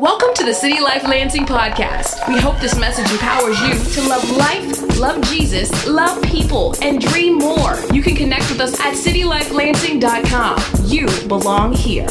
Welcome to the City Life Lansing podcast. We hope this message empowers you to love life, love Jesus, love people, and dream more. You can connect with us at citylifelansing.com. You belong here.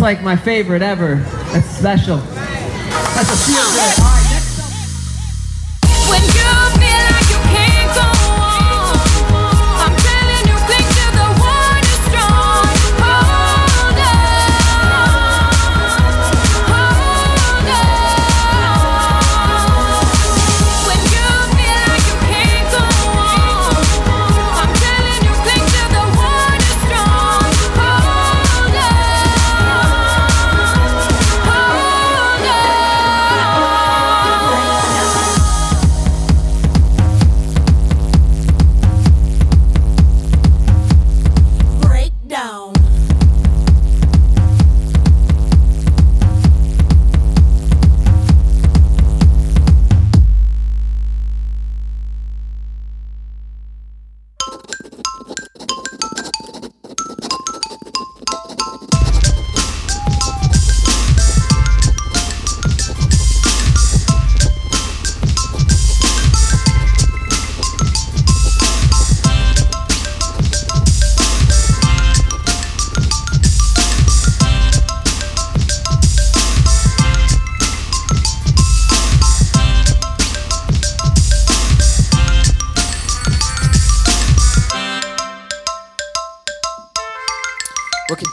Like my favorite ever. That's special. That's a feel good. All right, next up. When you feel like you can't go on, I'm telling you, think that the one is strong. Hold on, hold on. When you feel like you can't go on, I'm telling you, think that the one is strong. Hold on.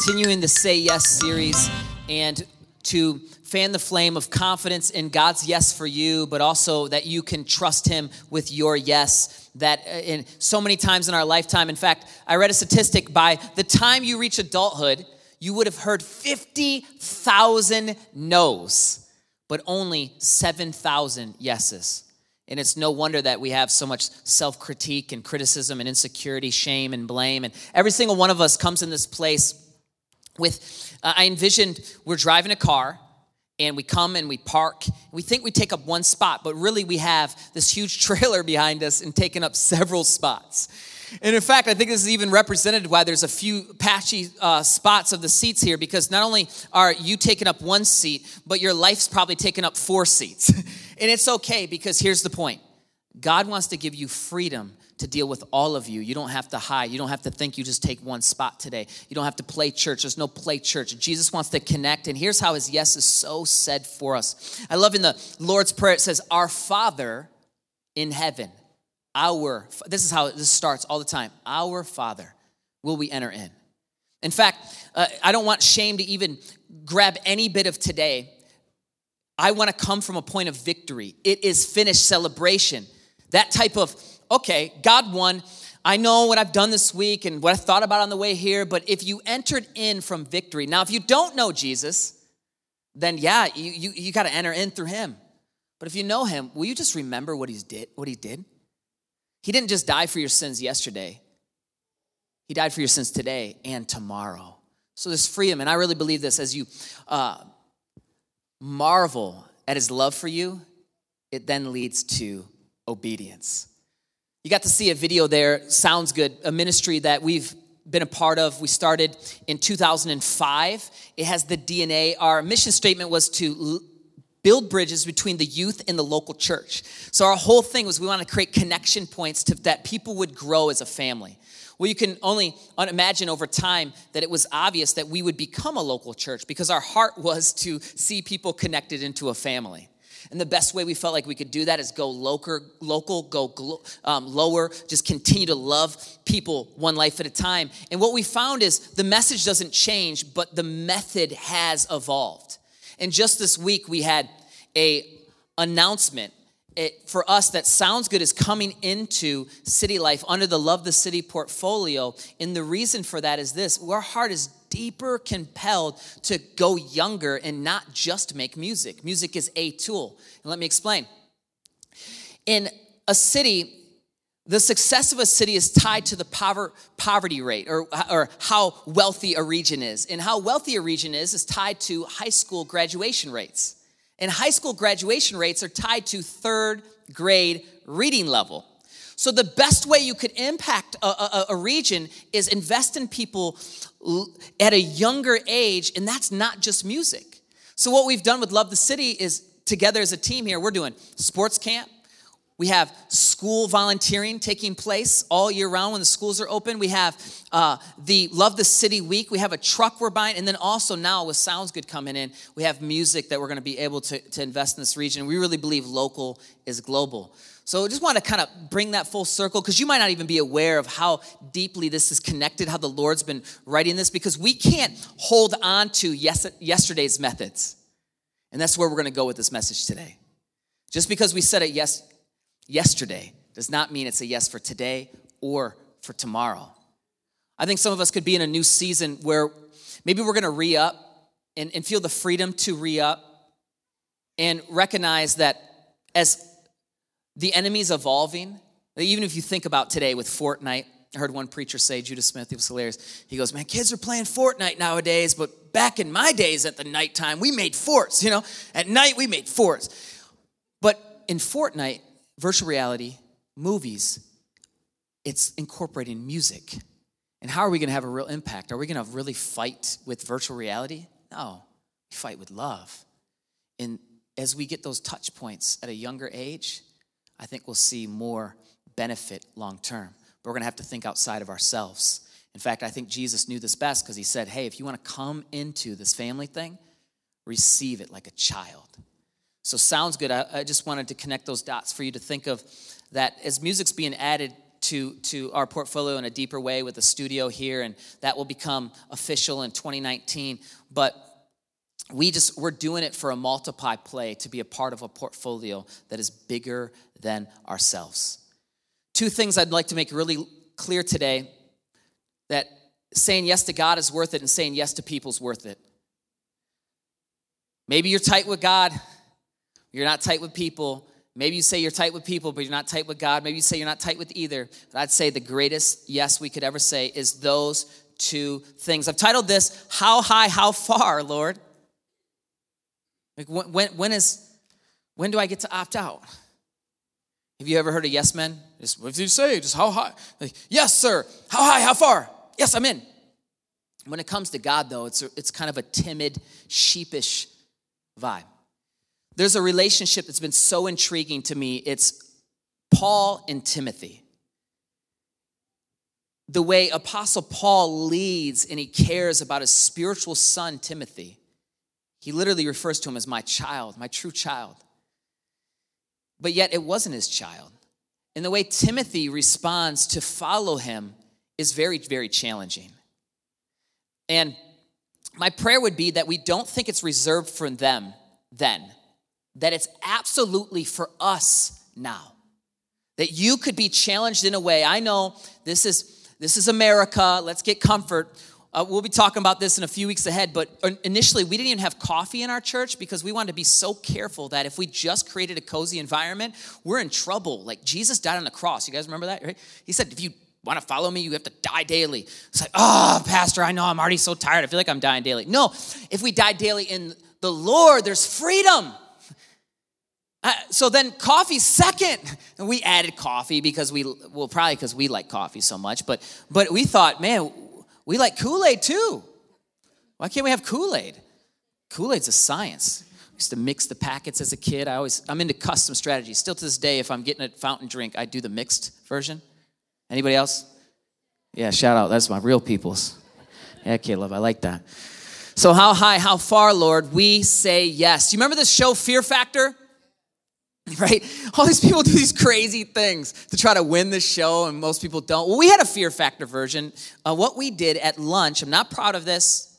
Continuing the Say Yes series and to fan the flame of confidence in God's yes for you, but also that you can trust him with your yes. That in so many times in our lifetime, in fact, I read a statistic, by the time you reach adulthood, you would have heard 50,000 no's, but only 7,000 yeses. And it's no wonder that we have so much self-critique and criticism and insecurity, shame and blame. And every single one of us comes in this place with, I envisioned we're driving a car and we come and we park. We think we take up one spot, but really we have this huge trailer behind us and taking up several spots. And in fact, I think this is even represented why there's a few patchy spots of the seats here, because not only are you taking up one seat, but your life's probably taking up four seats. And it's okay, because here's the point. God wants to give you freedom to deal with all of you. You don't have to hide. You don't have to think you just take one spot today. You don't have to play church. There's no play church. Jesus wants to connect, and here's how his yes is so said for us. I love in the Lord's Prayer, it says, our Father in heaven, this is how this starts all the time. Our Father, will we enter in? In fact, I don't want shame to even grab any bit of today. I want to come from a point of victory. It is finished celebration. That type of, okay, God won. I know what I've done this week and what I thought about on the way here, but if you entered in from victory. Now, if you don't know Jesus, then yeah, you got to enter in through him. But if you know him, will you just remember what he did? He didn't just die for your sins yesterday. He died for your sins today and tomorrow. So there's freedom, and I really believe this. As you marvel at his love for you, it then leads to obedience. You got to see a video there, Sounds Good, a ministry that we've been a part of. We started in 2005. It has the DNA. Our mission statement was to build bridges between the youth and the local church. So our whole thing was we want to create connection points that people would grow as a family. Well, you can only imagine over time that it was obvious that we would become a local church because our heart was to see people connected into a family. And the best way we felt like we could do that is go local, go lower, just continue to love people one life at a time. And what we found is the message doesn't change, but the method has evolved. And just this week, we had an announcement for us that Sounds Good is coming into City Life under the Love the City portfolio. And the reason for that is this: our heart is deeper compelled to go younger and not just make music. Music is a tool. And let me explain. In a city, the success of a city is tied to the poverty rate or how wealthy a region is. And how wealthy a region is tied to high school graduation rates. And high school graduation rates are tied to third grade reading level. So the best way you could impact a region is invest in people at a younger age, and that's not just music. So what we've done with Love the City is, together as a team here, we're doing sports camp. We have school volunteering taking place all year round when the schools are open. We have the Love the City Week. We have a truck we're buying. And then also now with Sounds Good coming in, we have music that we're going to be able to invest in this region. We really believe local is global. So I just want to kind of bring that full circle, because you might not even be aware of how deeply this is connected, how the Lord's been writing this, because we can't hold on to yesterday's methods. And that's where we're going to go with this message today. Just because we said it yesterday does not mean it's a yes for today or for tomorrow. I think some of us could be in a new season where maybe we're going to re-up and feel the freedom to re-up and recognize that as the enemy's evolving, even if you think about today with Fortnite, I heard one preacher say, Judah Smith, he was hilarious. He goes, man, kids are playing Fortnite nowadays, but back in my days at the nighttime, we made forts, At night, we made forts. But in Fortnite, virtual reality, movies, it's incorporating music. And how are we going to have a real impact? Are we going to really fight with virtual reality? No, we fight with love. And as we get those touch points at a younger age, I think we'll see more benefit long term. But we're going to have to think outside of ourselves. In fact, I think Jesus knew this best, because he said, hey, if you want to come into this family thing, receive it like a child. So Sounds Good. I just wanted to connect those dots for you to think of that as music's being added to our portfolio in a deeper way with a studio here, and that will become official in 2019. But we're doing it for a multiply play to be a part of a portfolio that is bigger than ourselves. Two things I'd like to make really clear today: that saying yes to God is worth it, and saying yes to people is worth it. Maybe you're tight with God. You're not tight with people. Maybe you say you're tight with people, but you're not tight with God. Maybe you say you're not tight with either. But I'd say the greatest yes we could ever say is those two things. I've titled this, How High, How Far, Lord? Like, when do I get to opt out? Have you ever heard of yes men? Just, what do you say? Just how high? Like, yes, sir. How high, how far? Yes, I'm in. When it comes to God, though, it's kind of a timid, sheepish vibe. There's a relationship that's been so intriguing to me. It's Paul and Timothy. The way Apostle Paul leads and he cares about his spiritual son, Timothy. He literally refers to him as my child, my true child. But yet it wasn't his child. And the way Timothy responds to follow him is very, very challenging. And my prayer would be that we don't think it's reserved for them then, that it's absolutely for us now, that you could be challenged in a way. I know this is America. Let's get comfort. We'll be talking about this in a few weeks ahead, but initially we didn't even have coffee in our church because we wanted to be so careful that if we just created a cozy environment, we're in trouble. Like Jesus died on the cross. You guys remember that, right? He said, if you want to follow me, you have to die daily. It's like, oh, pastor, I know I'm already so tired. I feel like I'm dying daily. No, if we die daily in the Lord, there's freedom. So then coffee's second. And we added coffee because we like coffee so much, but we thought, man, we like Kool-Aid too. Why can't we have Kool-Aid? Kool-Aid's a science. I used to mix the packets as a kid. I'm into custom strategies. Still to this day, if I'm getting a fountain drink, I do the mixed version. Anybody else? Yeah, shout out. That's my real peoples. Yeah, Caleb, I like that. So how high, how far, Lord, we say yes. You remember this show, Fear Factor? Right? All these people do these crazy things to try to win the show, and most people don't. Well, we had a Fear Factor version. What we did at lunch, I'm not proud of this,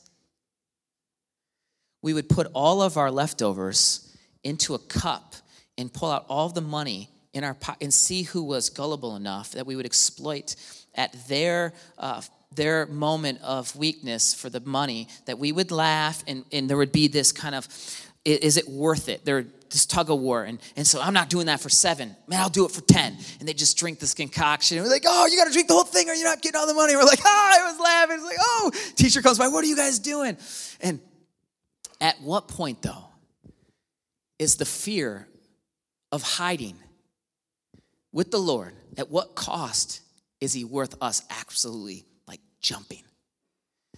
we would put all of our leftovers into a cup and pull out all the money in our pocket and see who was gullible enough that we would exploit at their moment of weakness for the money, that we would laugh, and there would be this kind of, is it worth it? There would this tug of war. And so I'm not doing that for 7. Man, I'll do it for 10. And they just drink this concoction. And we're like, oh, you got to drink the whole thing or you're not getting all the money. We're like, oh, I was laughing. It's like, oh, teacher comes by. What are you guys doing? And at what point, though, is the fear of hiding with the Lord? At what cost is he worth us absolutely like jumping?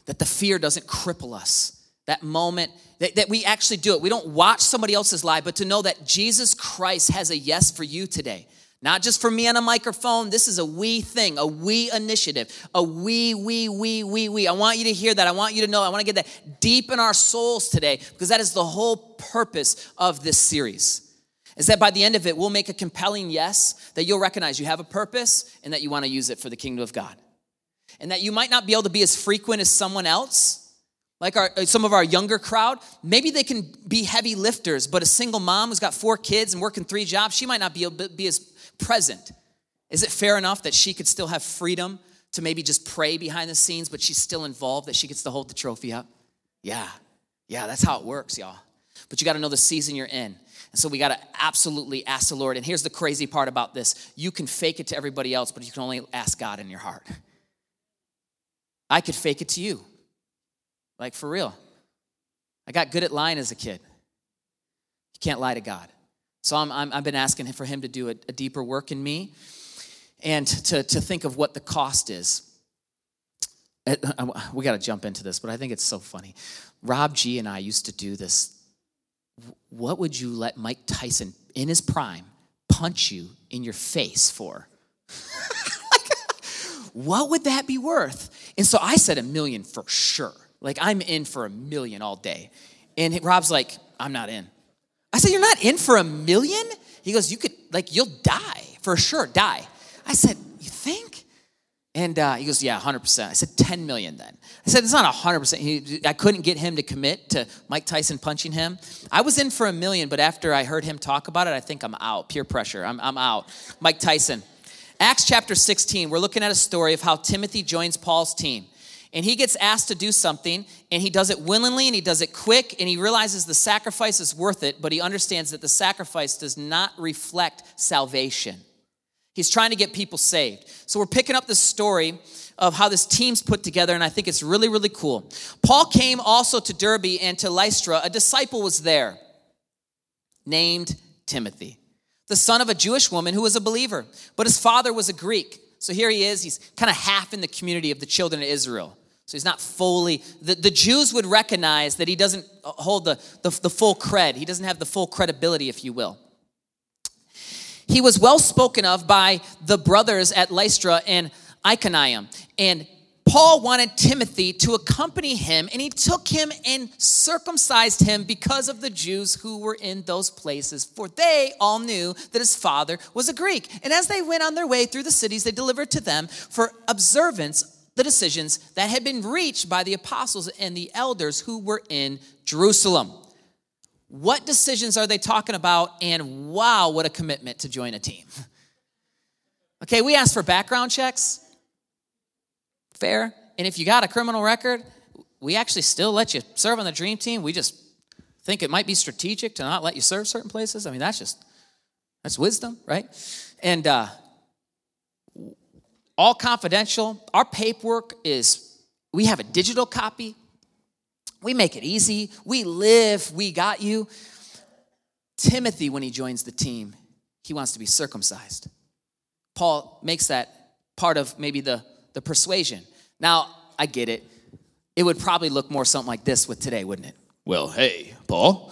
That the fear doesn't cripple us. That moment that we actually do it. We don't watch somebody else's life, but to know that Jesus Christ has a yes for you today. Not just for me on a microphone. This is a we thing, a we initiative, a we. I want you to hear that. I want you to know. I want to get that deep in our souls today, because that is the whole purpose of this series, is that by the end of it, we'll make a compelling yes, that you'll recognize you have a purpose and that you want to use it for the kingdom of God. And that you might not be able to be as frequent as someone else, like some of our younger crowd. Maybe they can be heavy lifters, but a single mom who's got 4 kids and working 3 jobs, she might not be able to be as present. Is it fair enough that she could still have freedom to maybe just pray behind the scenes, but she's still involved, that she gets to hold the trophy up? Yeah, that's how it works, y'all. But you got to know the season you're in. And so we got to absolutely ask the Lord. And here's the crazy part about this. You can fake it to everybody else, but you can only ask God in your heart. I could fake it to you. Like, for real. I got good at lying as a kid. You can't lie to God. So I've been asking him for him to do a deeper work in me and to think of what the cost is. We got to jump into this, but I think it's so funny. Rob G. and I used to do this. What would you let Mike Tyson, in his prime, punch you in your face for? What would that be worth? And so I said $1 million for sure. Like, I'm in for $1 million all day. And Rob's like, I'm not in. I said, you're not in for $1 million? He goes, you'll die, for sure, die. I said, you think? And he goes, yeah, 100%. I said, 10 million then. I said, it's not 100%. I couldn't get him to commit to Mike Tyson punching him. I was in for $1 million, but after I heard him talk about it, I think I'm out. Peer pressure, I'm out. Mike Tyson. Acts chapter 16, we're looking at a story of how Timothy joins Paul's team. And he gets asked to do something, and he does it willingly, and he does it quick, and he realizes the sacrifice is worth it, but he understands that the sacrifice does not reflect salvation. He's trying to get people saved. So we're picking up this story of how this team's put together, and I think it's really, really cool. Paul came also to Derbe and to Lystra. A disciple was there named Timothy, the son of a Jewish woman who was a believer, but his father was a Greek. So here he is. He's kind of half in the community of the children of Israel. So he's not fully, the Jews would recognize that he doesn't hold the full cred. He doesn't have the full credibility, if you will. He was well spoken of by the brothers at Lystra and Iconium. And Paul wanted Timothy to accompany him, and he took him and circumcised him because of the Jews who were in those places, for they all knew that his father was a Greek. And as they went on their way through the cities, they delivered to them for observance the decisions that had been reached by the apostles and the elders who were in Jerusalem. What decisions are they talking about? And wow, what a commitment to join a team. Okay, we asked for background checks. Fair. And if you got a criminal record, we actually still let you serve on the dream team. We just think it might be strategic to not let you serve certain places. I mean, that's wisdom, right? And all confidential. Our paperwork is, we have a digital copy. We make it easy. We live. We got you. Timothy, when he joins the team, he wants to be circumcised. Paul makes that part of maybe the persuasion. Now, I get it. It would probably look more something like this with today, wouldn't it? Well, hey, Paul,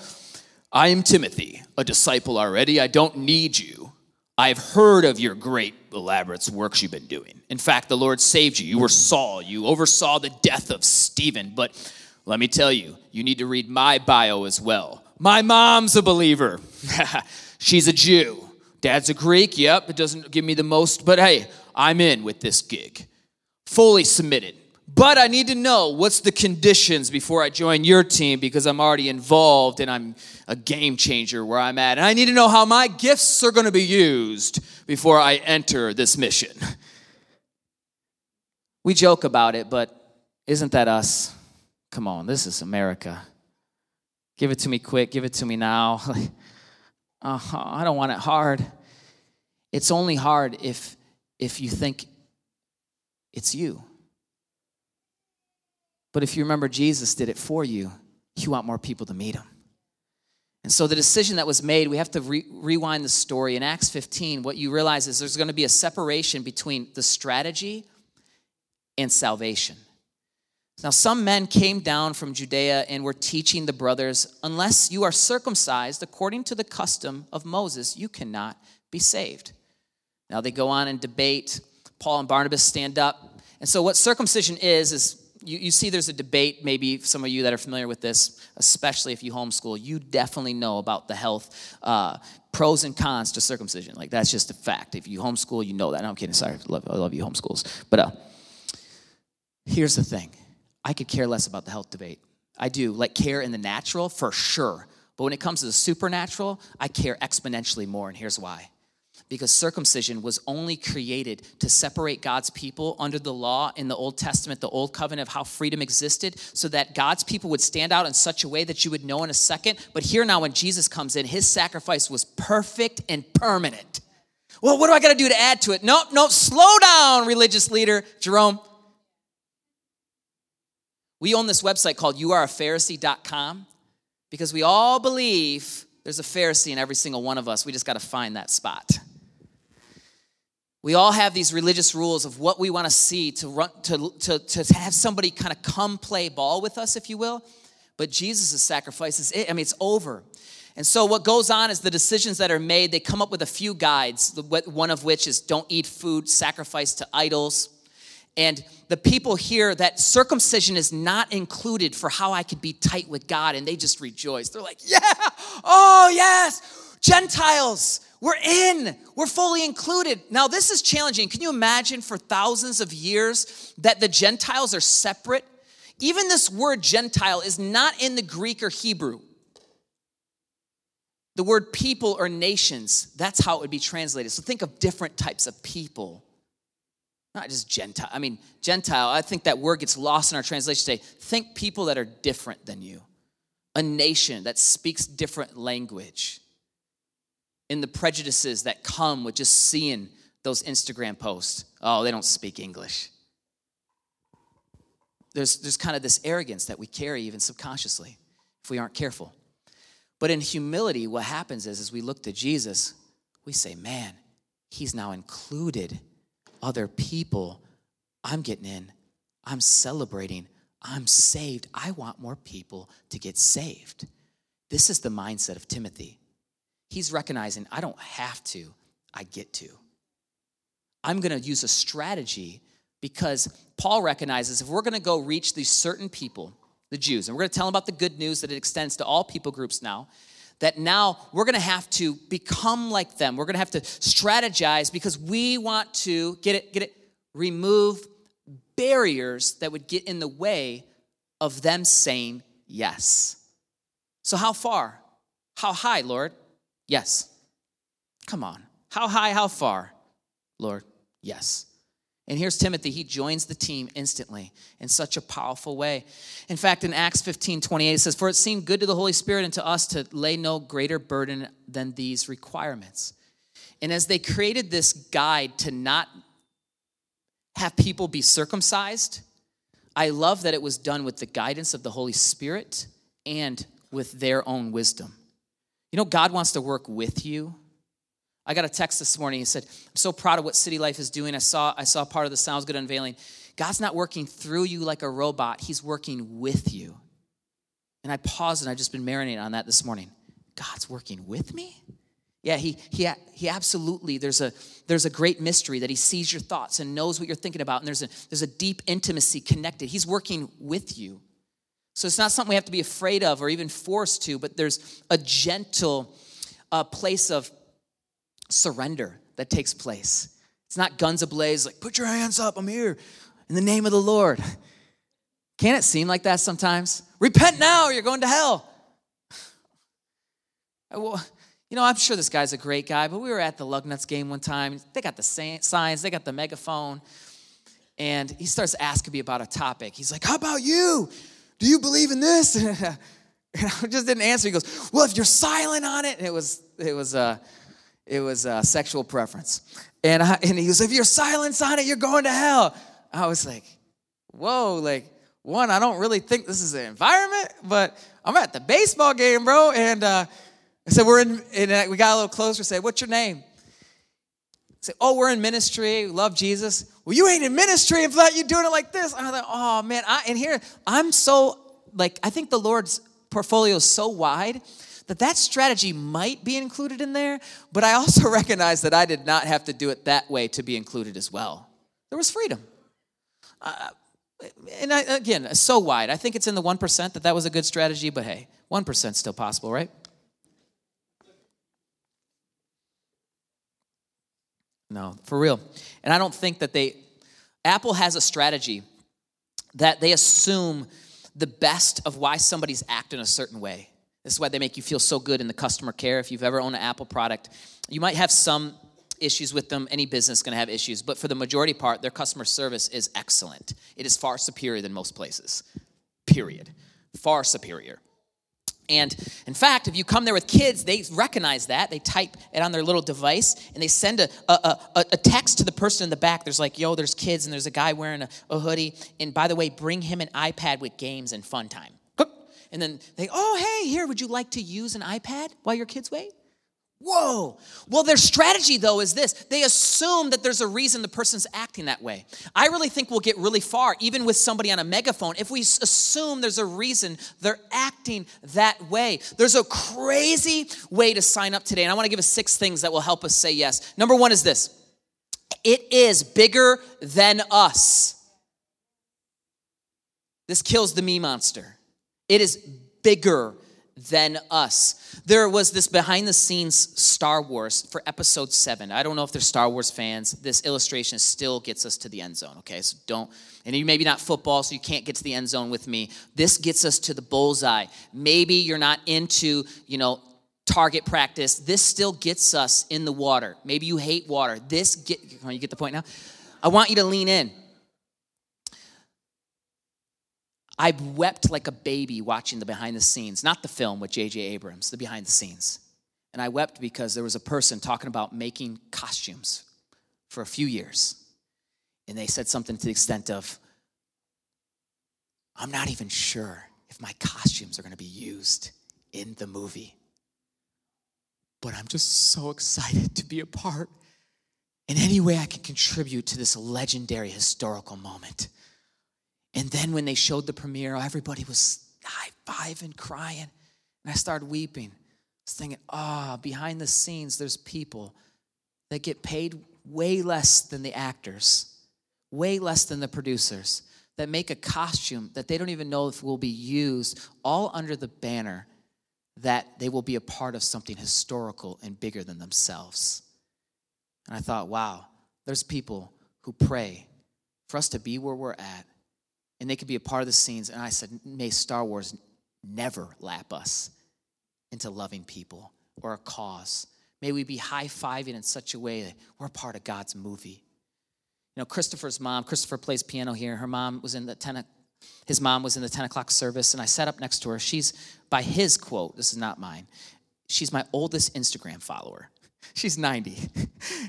I am Timothy, a disciple already. I don't need you. I've heard of your great, elaborate works you've been doing. In fact, the Lord saved you. You were Saul. You oversaw the death of Stephen. But let me tell you, you need to read my bio as well. My mom's a believer. She's a Jew. Dad's a Greek. Yep, it doesn't give me the most. But hey, I'm in with this gig. Fully submitted, but I need to know what's the conditions before I join your team, because I'm already involved and I'm a game changer where I'm at. And I need to know how my gifts are going to be used before I enter this mission. We joke about it, but isn't that us? Come on, this is America. Give it to me quick. Give it to me now. I don't want it hard. It's only hard if you think it's you. But if you remember Jesus did it for you, you want more people to meet him. And so the decision that was made, we have to rewind the story. In Acts 15, what you realize is there's going to be a separation between the strategy and salvation. Now, some men came down from Judea and were teaching the brothers, unless you are circumcised according to the custom of Moses, you cannot be saved. Now they go on and debate. Paul and Barnabas stand up. And so what circumcision is you see there's a debate, maybe some of you that are familiar with this, especially if you homeschool, you definitely know about the health pros and cons to circumcision. Like, that's just a fact. If you homeschool, you know that. No, I'm kidding. Sorry. I love you homeschools. But here's the thing. I could care less about the health debate. I do. Like, care in the natural, for sure. But when it comes to the supernatural, I care exponentially more, and here's why. Because circumcision was only created to separate God's people under the law in the Old Testament, the Old Covenant of how freedom existed, so that God's people would stand out in such a way that you would know in a second. But here now, when Jesus comes in, his sacrifice was perfect and permanent. Well, what do I got to do to add to it? Nope, slow down, religious leader Jerome. We own this website called youareapharisee.com because we all believe there's a Pharisee in every single one of us. We just got to find that spot. We all have these religious rules of what we want to see, to have somebody kind of come play ball with us, if you will. But Jesus' sacrifice is it. I mean, it's over. And so what goes on is the decisions that are made, they come up with a few guides, one of which is don't eat food sacrificed to idols. And the people hear that circumcision is not included for how I could be tight with God, and they just rejoice. They're like, yeah, oh, yes, Gentiles. We're in. We're fully included. Now, this is challenging. Can you imagine for thousands of years that the Gentiles are separate? Even this word Gentile is not in the Greek or Hebrew. The word people or nations, that's how it would be translated. So think of different types of people, not just Gentile. I mean, Gentile, I think that word gets lost in our translation today. Think people that are different than you, a nation that speaks different language. In the prejudices that come with just seeing those Instagram posts. Oh, they don't speak English. There's kind of this arrogance that we carry even subconsciously if we aren't careful. But in humility, what happens is as we look to Jesus, we say, man, he's now included other people. I'm getting in. I'm celebrating. I'm saved. I want more people to get saved. This is the mindset of Timothy. He's recognizing, I don't have to, I get to. I'm going to use a strategy because Paul recognizes if we're going to go reach these certain people, the Jews, and we're going to tell them about the good news that it extends to all people groups now, that now we're going to have to become like them. We're going to have to strategize because we want to, remove barriers that would get in the way of them saying yes. So how far? How high, Lord? Yes. Come on. How high, how far? Lord, yes. And here's Timothy. He joins the team instantly in such a powerful way. In fact, in Acts 15:28, it says, "For it seemed good to the Holy Spirit and to us to lay no greater burden than these requirements." And as they created this guide to not have people be circumcised, I love that it was done with the guidance of the Holy Spirit and with their own wisdom. You know, God wants to work with you. I got a text this morning. He said, I'm so proud of what City Life is doing. I saw part of the Sounds Good unveiling. God's not working through you like a robot. He's working with you. And I paused, and I've just been marinating on that this morning. God's working with me? Yeah, he absolutely, there's a great mystery that he sees your thoughts and knows what you're thinking about. And there's a deep intimacy connected. He's working with you. So it's not something we have to be afraid of or even forced to, but there's a gentle place of surrender that takes place. It's not guns ablaze, like, put your hands up, I'm here, in the name of the Lord. Can't it seem like that sometimes? Repent now or you're going to hell. Well, you know, I'm sure this guy's a great guy, but we were at the Lugnuts game one time. They got the signs, they got the megaphone, and he starts asking me about a topic. He's like, how about you? Do you believe in this? And I just didn't answer. He goes, well, if you're silent on it, and it was sexual preference. And he goes, if you're silent on it, you're going to hell. I was like, whoa, like, one, I don't really think this is an environment, but I'm at the baseball game, bro. And I said, we got a little closer. I said, what's your name? I said, oh, we're in ministry. We love Jesus. Well, you ain't in ministry if you're doing it like this. I thought, oh, man. I'm so, like, I think the Lord's portfolio is so wide that strategy might be included in there, but I also recognize that I did not have to do it that way to be included as well. There was freedom. Again, so wide. I think it's in the 1% that was a good strategy, but hey, 1% still possible, right? No, for real. And I don't think that Apple has a strategy that they assume the best of why somebody's acting a certain way. This is why they make you feel so good in the customer care. If you've ever owned an Apple product, you might have some issues with them. Any business is going to have issues. But for the majority part, their customer service is excellent. It is far superior than most places, period. Far superior. And in fact, if you come there with kids, they recognize that. They type it on their little device, and they send a text to the person in the back. There's like, yo, there's kids, and there's a guy wearing a hoodie. And by the way, bring him an iPad with games and fun time. And then they, oh, hey, here, would you like to use an iPad while your kids wait? Whoa. Well, their strategy, though, is this. They assume that there's a reason the person's acting that way. I really think we'll get really far, even with somebody on a megaphone, if we assume there's a reason they're acting that way. There's a crazy way to sign up today, and I want to give us 6 things that will help us say yes. Number 1 is this. It is bigger than us. This kills the me monster. It is bigger than us. There was this behind-the-scenes Star Wars for episode 7. I don't know if they're Star Wars fans. This illustration still gets us to the end zone, okay? So don't, and you maybe not football, so you can't get to the end zone with me. This gets us to the bullseye. Maybe you're not into, target practice. This still gets us in the water. Maybe you hate water. You get the point now? I want you to lean in. I wept like a baby watching the behind the scenes, not the film with J.J. Abrams, the behind the scenes. And I wept because there was a person talking about making costumes for a few years. And they said something to the extent of, I'm not even sure if my costumes are going to be used in the movie. But I'm just so excited to be a part in any way I can contribute to this legendary historical moment. And then when they showed the premiere, everybody was high-fiving, crying. And I started weeping. I was thinking, behind the scenes, there's people that get paid way less than the actors, way less than the producers, that make a costume that they don't even know if will be used, all under the banner that they will be a part of something historical and bigger than themselves. And I thought, wow, there's people who pray for us to be where we're at, and they could be a part of the scenes. And I said, may Star Wars never lap us into loving people or a cause. May we be high-fiving in such a way that we're part of God's movie. You know, Christopher's mom, Christopher plays piano here. His mom was in the 10 o'clock service, and I sat up next to her. She's, by his quote, this is not mine, she's my oldest Instagram follower. She's 90.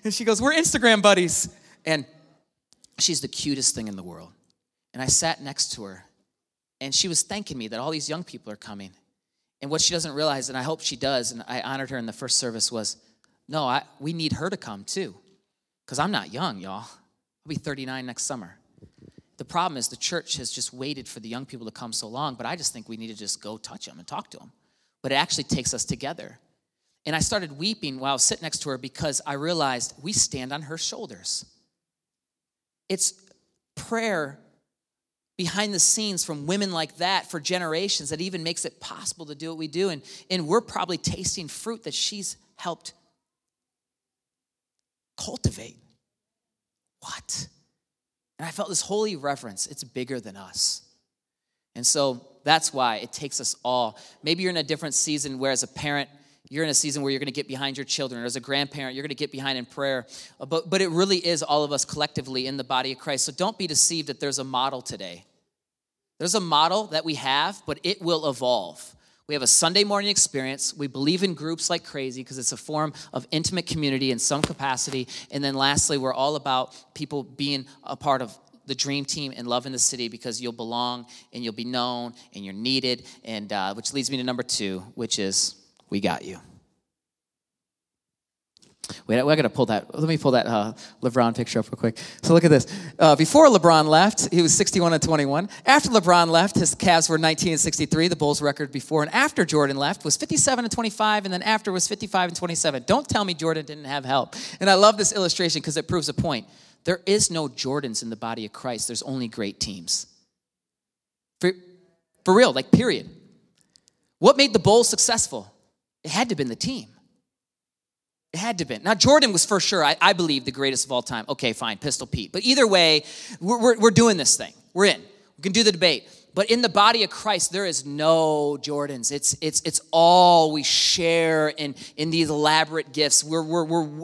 And she goes, we're Instagram buddies. And she's the cutest thing in the world. And I sat next to her, and she was thanking me that all these young people are coming. And what she doesn't realize, and I hope she does, and I honored her in the first service, was, no, we need her to come too, because I'm not young, y'all. I'll be 39 next summer. The problem is the church has just waited for the young people to come so long, but I just think we need to just go touch them and talk to them. But it actually takes us together. And I started weeping while I was sitting next to her because I realized we stand on her shoulders. It's prayer behind the scenes from women like that for generations that even makes it possible to do what we do. And we're probably tasting fruit that she's helped cultivate. What? And I felt this holy reverence. It's bigger than us. And so that's why it takes us all. Maybe you're in a different season where as a parent, you're in a season where you're going to get behind your children, or as a grandparent, you're going to get behind in prayer. But it really is all of us collectively in the body of Christ. So don't be deceived that there's a model today. There's a model that we have, but it will evolve. We have a Sunday morning experience. We believe in groups like crazy because it's a form of intimate community in some capacity. And then lastly, we're all about people being a part of the dream team and Love in the City, because you'll belong and you'll be known and you're needed. And which leads me to number 2, which is we got you. Wait, I got to pull that. Let me pull that LeBron picture up real quick. So look at this. Before LeBron left, he was 61-21. After LeBron left, his Cavs were 19-63, the Bulls record before. And after Jordan left was 57-25, and then after was 55-27. Don't tell me Jordan didn't have help. And I love this illustration because it proves a point. There is no Jordans in the body of Christ. There's only great teams. For real, like period. What made the Bulls successful? It had to have been the team. It had to have been. Now, Jordan was for sure, I believe, the greatest of all time. Okay, fine, Pistol Pete. But either way, we're doing this thing. We're in. We can do the debate. But in the body of Christ, there is no Jordans. It's all we share in these elaborate gifts. We're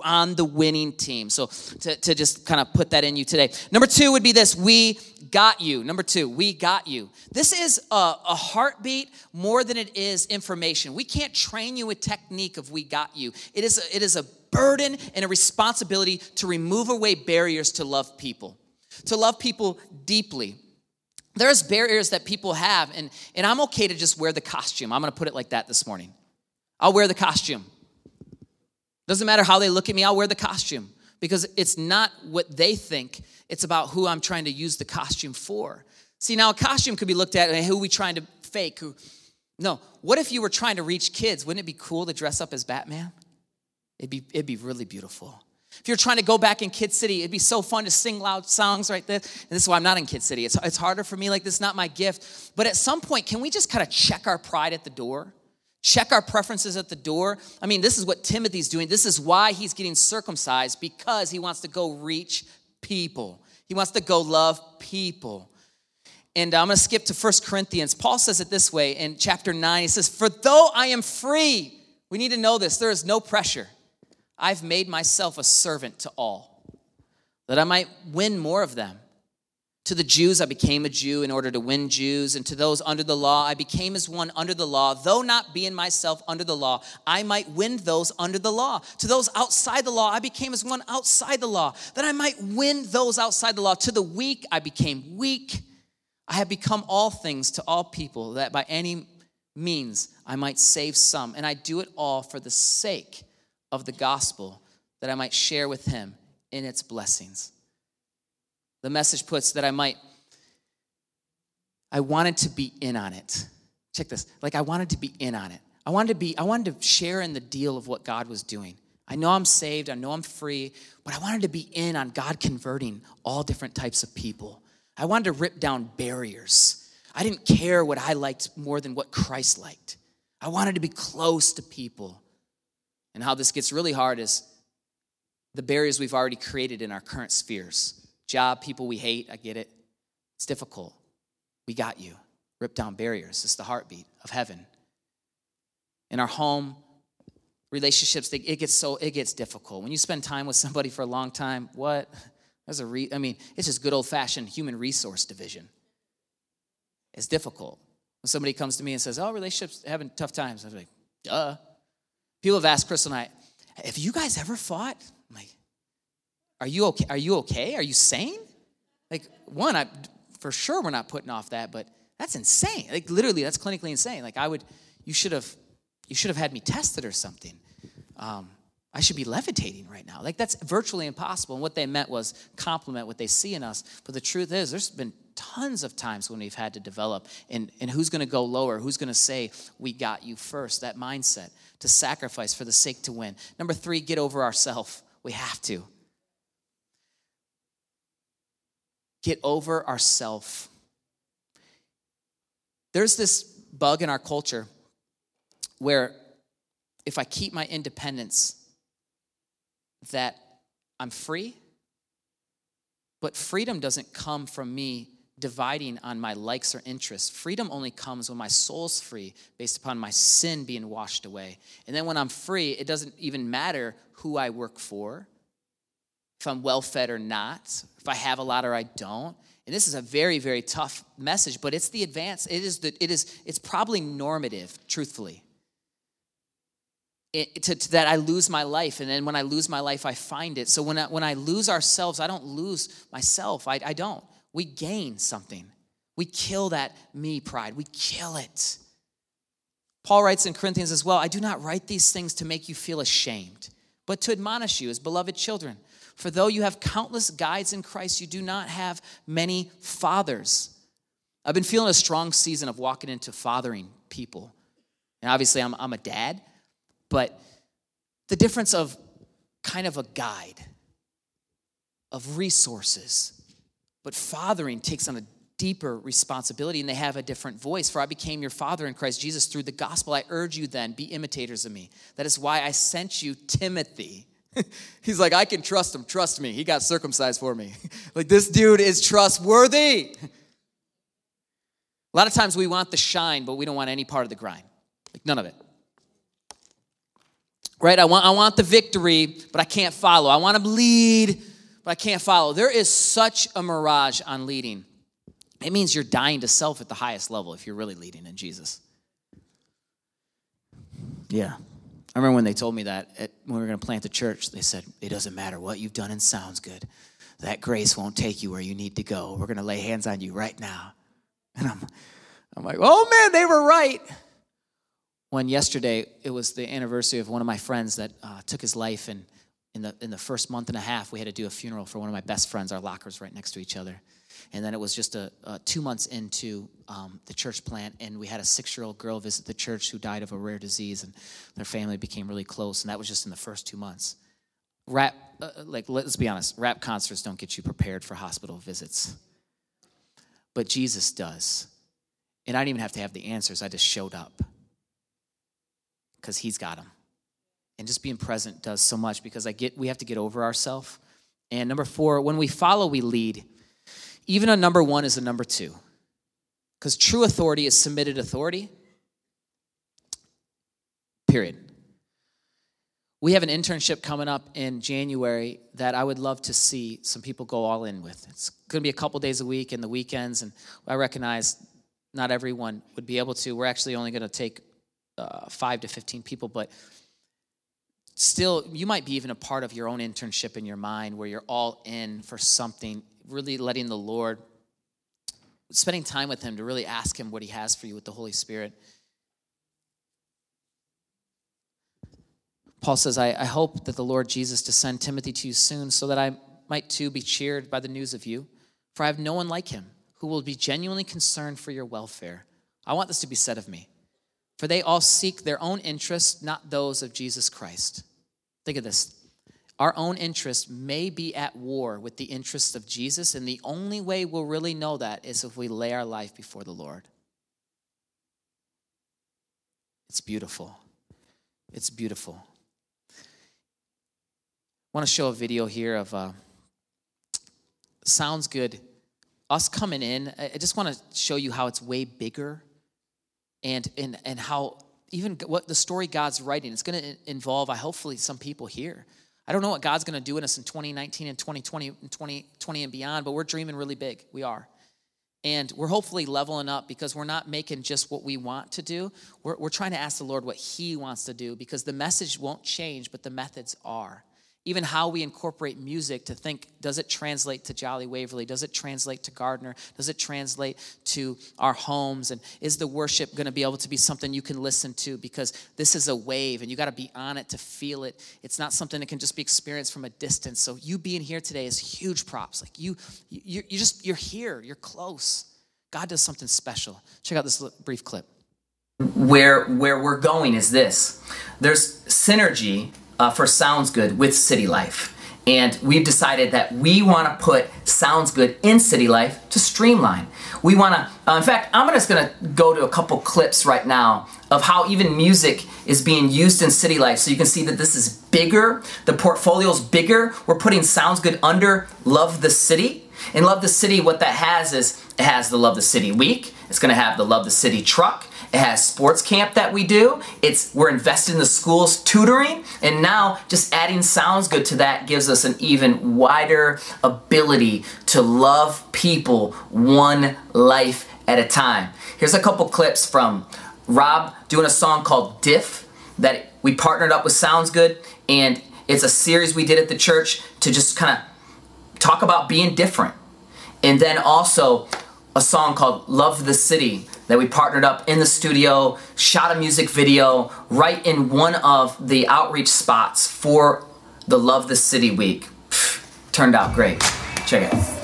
on the winning team. So to just kind of put that in you today. Number 2 would be this: we got you. Number 2, we got you. This is a heartbeat more than it is information. We can't train you with technique of we got you. It is a burden and a responsibility to remove away barriers to love people deeply. There's barriers that people have, and I'm okay to just wear the costume. I'm going to put it like that this morning. I'll wear the costume. Doesn't matter how they look at me, I'll wear the costume, because it's not what they think. It's about who I'm trying to use the costume for. See, now a costume could be looked at, and who are we trying to fake? No, what if you were trying to reach kids? Wouldn't it be cool to dress up as Batman? It'd be really beautiful. If you're trying to go back in Kid City, it'd be so fun to sing loud songs right there. And this is why I'm not in Kid City. It's harder for me. Like, this is not my gift. But at some point, can we just kind of check our pride at the door? Check our preferences at the door? I mean, this is what Timothy's doing. This is why he's getting circumcised, because he wants to go reach people. He wants to go love people. And I'm going to skip to 1 Corinthians. Paul says it this way in chapter 9. He says, for though I am free, we need to know this, there is no pressure. I've made myself a servant to all, that I might win more of them. To the Jews, I became a Jew in order to win Jews, and to those under the law, I became as one under the law, though not being myself under the law, I might win those under the law. To those outside the law, I became as one outside the law, that I might win those outside the law. To the weak, I became weak. I have become all things to all people, that by any means I might save some, and I do it all for the sake of the gospel, that I might share with him in its blessings. The message puts that I might I wanted to be in on it. Check this. Like, I wanted to be in on it. I wanted to share in the deal of what God was doing. I know I'm saved. I know I'm free. But I wanted to be in on God converting all different types of people. I wanted to rip down barriers. I didn't care what I liked more than what Christ liked. I wanted to be close to people. And how this gets really hard is the barriers we've already created in our current spheres. Job, people we hate, I get it. It's difficult. We got you. Rip down barriers. It's the heartbeat of heaven. In our home, relationships, it gets difficult. When you spend time with somebody for a long time, what? It's just good old-fashioned human resource division. It's difficult. When somebody comes to me and says, oh, relationships having tough times, I'm like, duh. People have asked Chris and I, have you guys ever fought? I'm like, are you okay? Are you okay? Are you sane? Like, one, for sure we're not putting off that, but that's insane. Like, literally, that's clinically insane. Like, you should have had me tested or something. I should be levitating right now. Like, that's virtually impossible. And what they meant was compliment what they see in us. But the truth is, there's been tons of times when we've had to develop. And who's going to go lower? Who's going to say, we got you first? That mindset to sacrifice for the sake to win. Number 3, get over ourselves. We have to. Get over ourselves. There's this bug in our culture where if I keep my independence, that I'm free, but freedom doesn't come from me dividing on my likes or interests. Freedom only comes when my soul's free based upon my sin being washed away. And then when I'm free, it doesn't even matter who I work for, if I'm well-fed or not, if I have a lot or I don't. And this is a very, very tough message, but it's the advance. It's probably normative, truthfully. That I lose my life, and then when I lose my life, I find it. So when I lose ourselves, I don't lose myself. I don't. We gain something. We kill that me pride. We kill it. Paul writes in Corinthians as well, I do not write these things to make you feel ashamed, but to admonish you as beloved children. For though you have countless guides in Christ, you do not have many fathers. I've been feeling a strong season of walking into fathering people. And obviously, I'm a dad. But the difference of kind of a guide, of resources, but fathering takes on a deeper responsibility, and they have a different voice. For I became your father in Christ Jesus through the gospel. I urge you then, be imitators of me. That is why I sent you Timothy. He's like, I can trust him. Trust me. He got circumcised for me. Like, this dude is trustworthy. A lot of times we want the shine, but we don't want any part of the grind. Like, none of it. Right? I want the victory, but I can't follow. I want to lead, but I can't follow. There is such a mirage on leading. It means you're dying to self at the highest level if you're really leading in Jesus. Yeah. I remember when they told me that when we were going to plant the church, they said, it doesn't matter what you've done and sounds good. That grace won't take you where you need to go. We're going to lay hands on you right now. And I'm like, oh, man, they were right. When yesterday, it was the anniversary of one of my friends that took his life, and in the first month and a half, we had to do a funeral for one of my best friends. Our locker's right next to each other. And then it was just 2 months into the church plant, and we had a 6-year-old girl visit the church who died of a rare disease, and their family became really close, and that was just in the first 2 months. Let's be honest, rap concerts don't get you prepared for hospital visits. But Jesus does. And I didn't even have to have the answers. I just showed up. Because he's got them. And just being present does so much, because we have to get over ourselves. And number 4, when we follow, we lead. Even a number 1 is a number 2. Because true authority is submitted authority. Period. We have an internship coming up in January that I would love to see some people go all in with. It's going to be a couple days a week and the weekends. And I recognize not everyone would be able to. We're actually only going to take 5 to 15 people, but still, you might be even a part of your own internship in your mind where you're all in for something, really letting the Lord, spending time with him to really ask him what he has for you with the Holy Spirit. Paul says, I hope that the Lord Jesus to send Timothy to you soon so that I might too be cheered by the news of you, for I have no one like him who will be genuinely concerned for your welfare. I want this to be said of me. For they all seek their own interests, not those of Jesus Christ. Think of this. Our own interests may be at war with the interests of Jesus, and the only way we'll really know that is if we lay our life before the Lord. It's beautiful. It's beautiful. I want to show a video here of Sounds Good. Us coming in, I just want to show you how it's way bigger and how even what the story God's writing, it's going to involve, hopefully, some people here. I don't know what God's going to do in us in 2019 and 2020 and 2020 and beyond, but we're dreaming really big. We are. And we're hopefully leveling up because we're not making just what we want to do. We're trying to ask the Lord what he wants to do, because the message won't change, but the methods are. Even how we incorporate music to think, does it translate to Jolly Waverly? Does it translate to Gardner? Does it translate to our homes? And is the worship going to be able to be something you can listen to? Because this is a wave, and you got to be on it to feel it. It's not something that can just be experienced from a distance. So you being here today is huge props. Like you're here. You're close. God does something special. Check out this brief clip. Where we're going is this. There's synergy for Sounds Good with City Life. And we've decided that we want to put Sounds Good in City Life to streamline. We want to, in fact, I'm just going to go to a couple clips right now of how even music is being used in City Life, so you can see that this is bigger, the portfolio's bigger. We're putting Sounds Good under Love the City. In Love the City, what that has is, it has the Love the City Week. It's going to have the Love the City Truck. It has sports camp that we do. We're invested in the school's tutoring. And now just adding Sounds Good to that gives us an even wider ability to love people one life at a time. Here's a couple clips from Rob doing a song called Diff that we partnered up with Sounds Good. And it's a series we did at the church to just kind of talk about being different. And then also a song called Love the City that we partnered up in the studio, shot a music video right in one of the outreach spots for the Love the City Week. Turned out great. Check it out.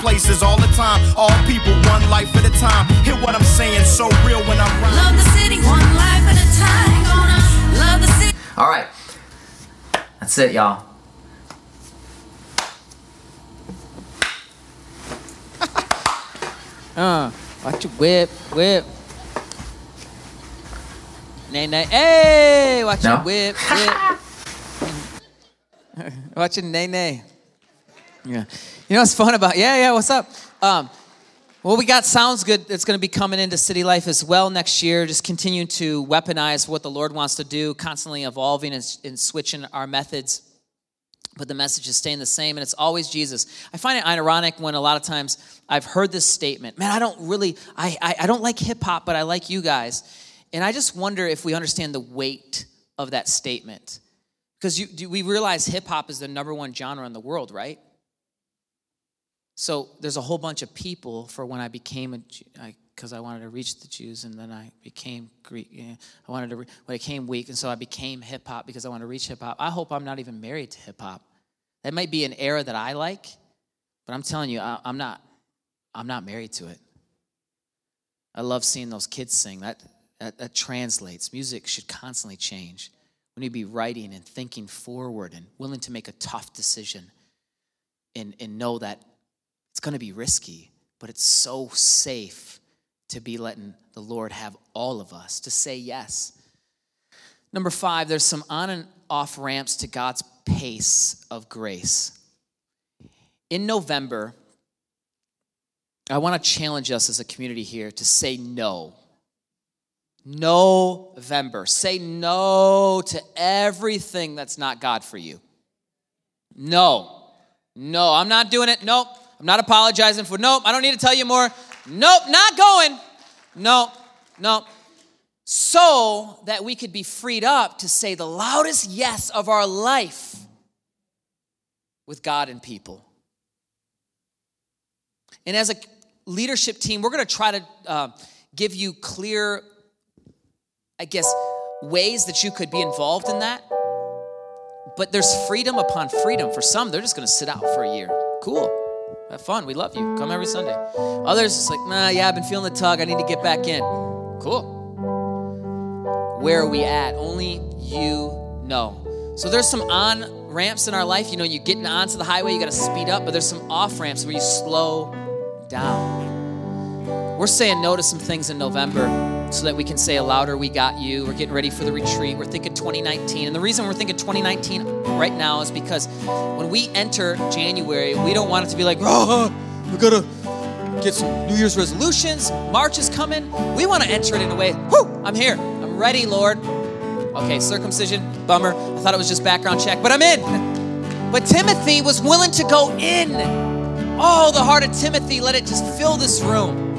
Places all the time, all people, one life at a time. Hear what I'm saying, so real when I'm right. Love the city, one life at a time. Gonna love the city. All right, that's it, y'all. Watch your whip. Nay, hey, watch your whip. Watch your nay. Yeah. You know what's fun about, what's up? Well, we got Sounds Good that's going to be coming into City Life as well next year, just continue to weaponize what the Lord wants to do, constantly evolving and switching our methods, but the message is staying the same, and it's always Jesus. I find it ironic when a lot of times I've heard this statement, man, I don't like hip-hop, but I like you guys, and I just wonder if we understand the weight of that statement, because we realize hip-hop is the number one genre in the world, right? So there's a whole bunch of people for when I became a Jew, because I wanted to reach the Jews, and then I became Greek. I wanted to, when I became weak, and so I became hip hop because I wanted to reach hip hop. I hope I'm not even married to hip hop. That might be an era that I like, but I'm telling you, I'm not married to it. I love seeing those kids sing. That translates. Music should constantly change. We need to be writing and thinking forward and willing to make a tough decision, and know that. It's going to be risky, but it's so safe to be letting the Lord have all of us, to say yes. Number 5, there's some on and off ramps to God's pace of grace. In November, I want to challenge us as a community here to say no. November. Say no to everything that's not God for you. No, I'm not doing it. Nope. I'm not apologizing for, I don't need to tell you more. Not going. Nope. so that we could be freed up to say the loudest yes of our life with God and people. And as a leadership team, we're going to try to give you clear, I guess, ways that you could be involved in that. But there's freedom upon freedom. For some, they're just going to sit out for a year. Cool. Have fun. We love you. Come every Sunday. Others, it's like, nah, yeah, I've been feeling the tug. I need to get back in. Cool. Where are we at? Only you know. So there's some on-ramps in our life. You know, you get onto the highway, you got to speed up. But there's some off-ramps where you slow down. We're saying no to some things in November, so that we can say louder, we got you. We're getting ready for the retreat. We're thinking 2019. And the reason we're thinking 2019 right now is because when we enter January, we don't want it to be like, oh, we got to get some New Year's resolutions. March is coming. We want to enter it in a way, whoo, I'm here. I'm ready, Lord. Okay, circumcision, bummer. I thought it was just background check, but I'm in. But Timothy was willing to go in. Oh, the heart of Timothy, let it just fill this room.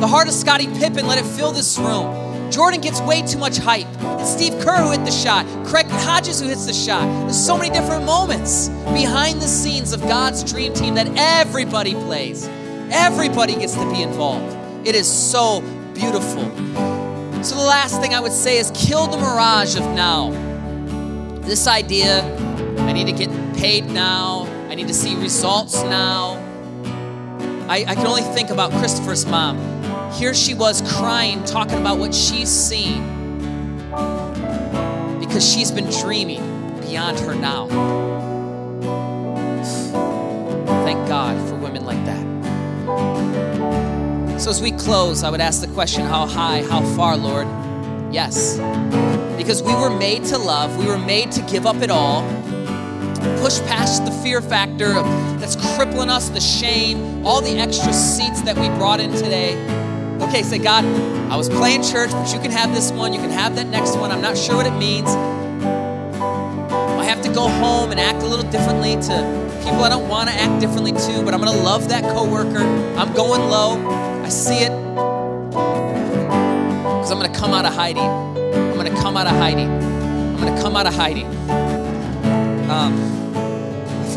The heart of Scottie Pippen, let it fill this room. Jordan gets way too much hype. It's Steve Kerr who hit the shot. Craig Hodges who hits the shot. There's so many different moments behind the scenes of God's dream team that everybody plays. Everybody gets to be involved. It is so beautiful. So the last thing I would say is kill the mirage of now. This idea, I need to get paid now. I need to see results now. I can only think about Christopher's mom. Here she was crying, talking about what she's seen because she's been dreaming beyond her now. Thank God for women like that. So as we close, I would ask the question, how high, how far, Lord? Yes. Because we were made to love. We were made to give up it all. Push past the fear factor that's crippling us, the shame, all the extra seats that we brought in today. Okay, say, God, I was playing church, but you can have this one. You can have that next one. I'm not sure what it means. I have to go home and act a little differently to people I don't want to act differently to, but I'm going to love that coworker. I'm going low. I see it. Because I'm going to come out of hiding. I'm going to come out of hiding. I'm going to come out of hiding. I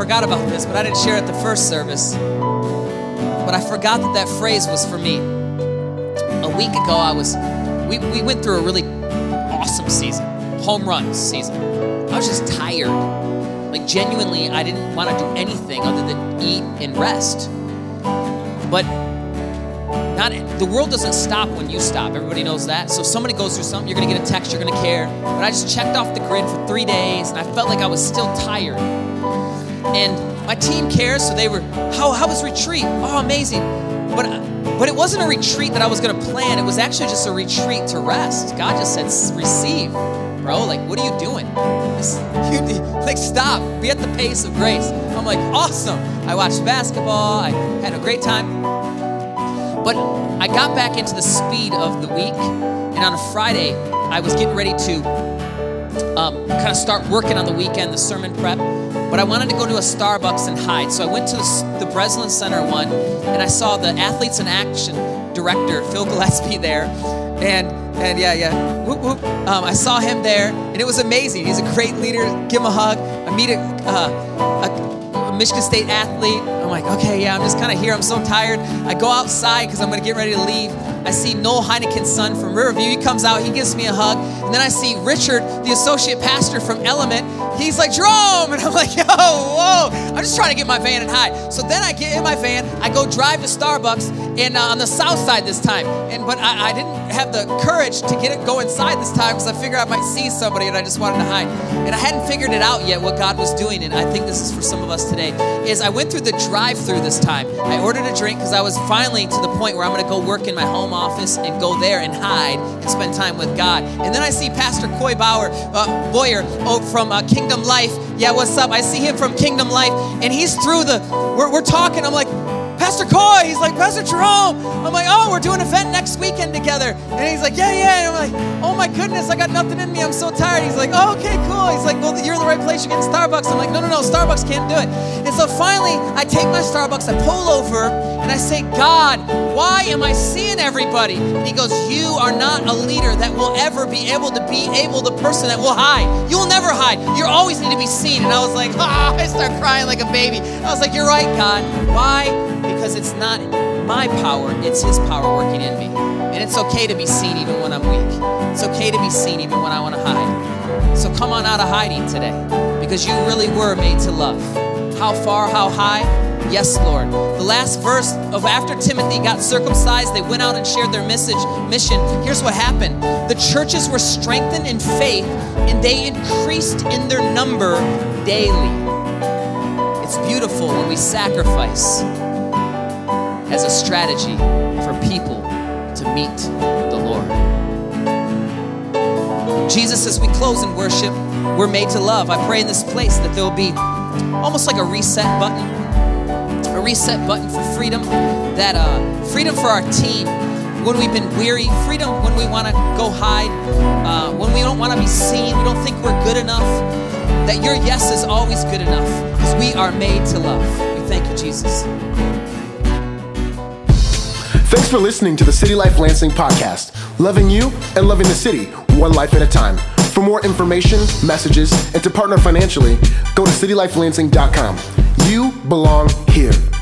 forgot about this, but I didn't share it at the first service. But I forgot that that phrase was for me. A week ago, we went through a really awesome season, home run season. I was just tired. Like genuinely, I didn't want to do anything other than eat and rest. But the world doesn't stop when you stop. Everybody knows that. So if somebody goes through something, you're going to get a text, you're going to care. But I just checked off the grid for 3 days, and I felt like I was still tired. And my team cares, so they were, how was retreat? Oh, amazing. But it wasn't a retreat that I was going to plan. It was actually just a retreat to rest. God just said, receive, bro. Like, what are you doing? Like, stop. Be at the pace of grace. I'm like, awesome. I watched basketball. I had a great time. But I got back into the speed of the week. And on a Friday, I was getting ready to kind of start working on the weekend, the sermon prep. But I wanted to go to a Starbucks and hide. So I went to the Breslin Center one, and I saw the Athletes in Action director, Phil Gillespie, there. And yeah, whoop, whoop. I saw him there, and it was amazing. He's a great leader. Give him a hug. I meet a Michigan State athlete. I'm like, okay, yeah, I'm just kind of here. I'm so tired. I go outside because I'm going to get ready to leave. I see Noel Heineken's son from Riverview. He comes out. He gives me a hug. And then I see Richard, the associate pastor from Element. He's like, Jerome. And I'm like, yo, whoa. I'm just trying to get my van and hide. So then I get in my van. I go drive to Starbucks and on the south side this time. But I didn't have the courage to go inside this time because I figured I might see somebody and I just wanted to hide. And I hadn't figured it out yet what God was doing. And I think this is for some of us today. Is I went through the drive-through this time. I ordered a drink because I was finally to the point where I'm going to go work in my home office and go there and hide and spend time with God. And then I see Pastor Coy Boyer from Kingdom Life. Yeah, what's up? I see him from Kingdom Life, and he's through we're talking. I'm like, Pastor Coy. He's like, Pastor Jerome. I'm like, oh, we're doing an event next weekend together. And he's like, yeah. And I'm like, oh my goodness, I got nothing in me. I'm so tired. He's like, oh, okay, cool. He's like, well, you're in the right place. You're getting Starbucks. I'm like, no, Starbucks can't do it. And so finally, I take my Starbucks, I pull over, and I say, God, why am I seeing everybody? And he goes, you are not a leader that will ever be able, the person that will hide. You will never hide. You always need to be seen. And I was like, ah, I start crying like a baby. I was like, you're right, God. Why? Because it's not my power, it's his power working in me. And it's okay to be seen even when I'm weak. It's okay to be seen even when I want to hide. So come on out of hiding today, because you really were made to love. How far, how high? Yes, Lord. The last verse of after Timothy got circumcised, they went out and shared their mission. Here's what happened. The churches were strengthened in faith, and they increased in their number daily. It's beautiful when we sacrifice as a strategy for people to meet the Lord. Jesus, as we close in worship, we're made to love. I pray in this place that there will be almost like a reset button for freedom, that freedom for our team when we've been weary, freedom when we want to go hide, when we don't want to be seen, we don't think we're good enough, that your yes is always good enough, because we are made to love. We thank you, Jesus. Thanks for listening to the City Life Lansing podcast, loving you and loving the city, one life at a time. For more information, messages, and to partner financially, go to citylifelansing.com. You belong here.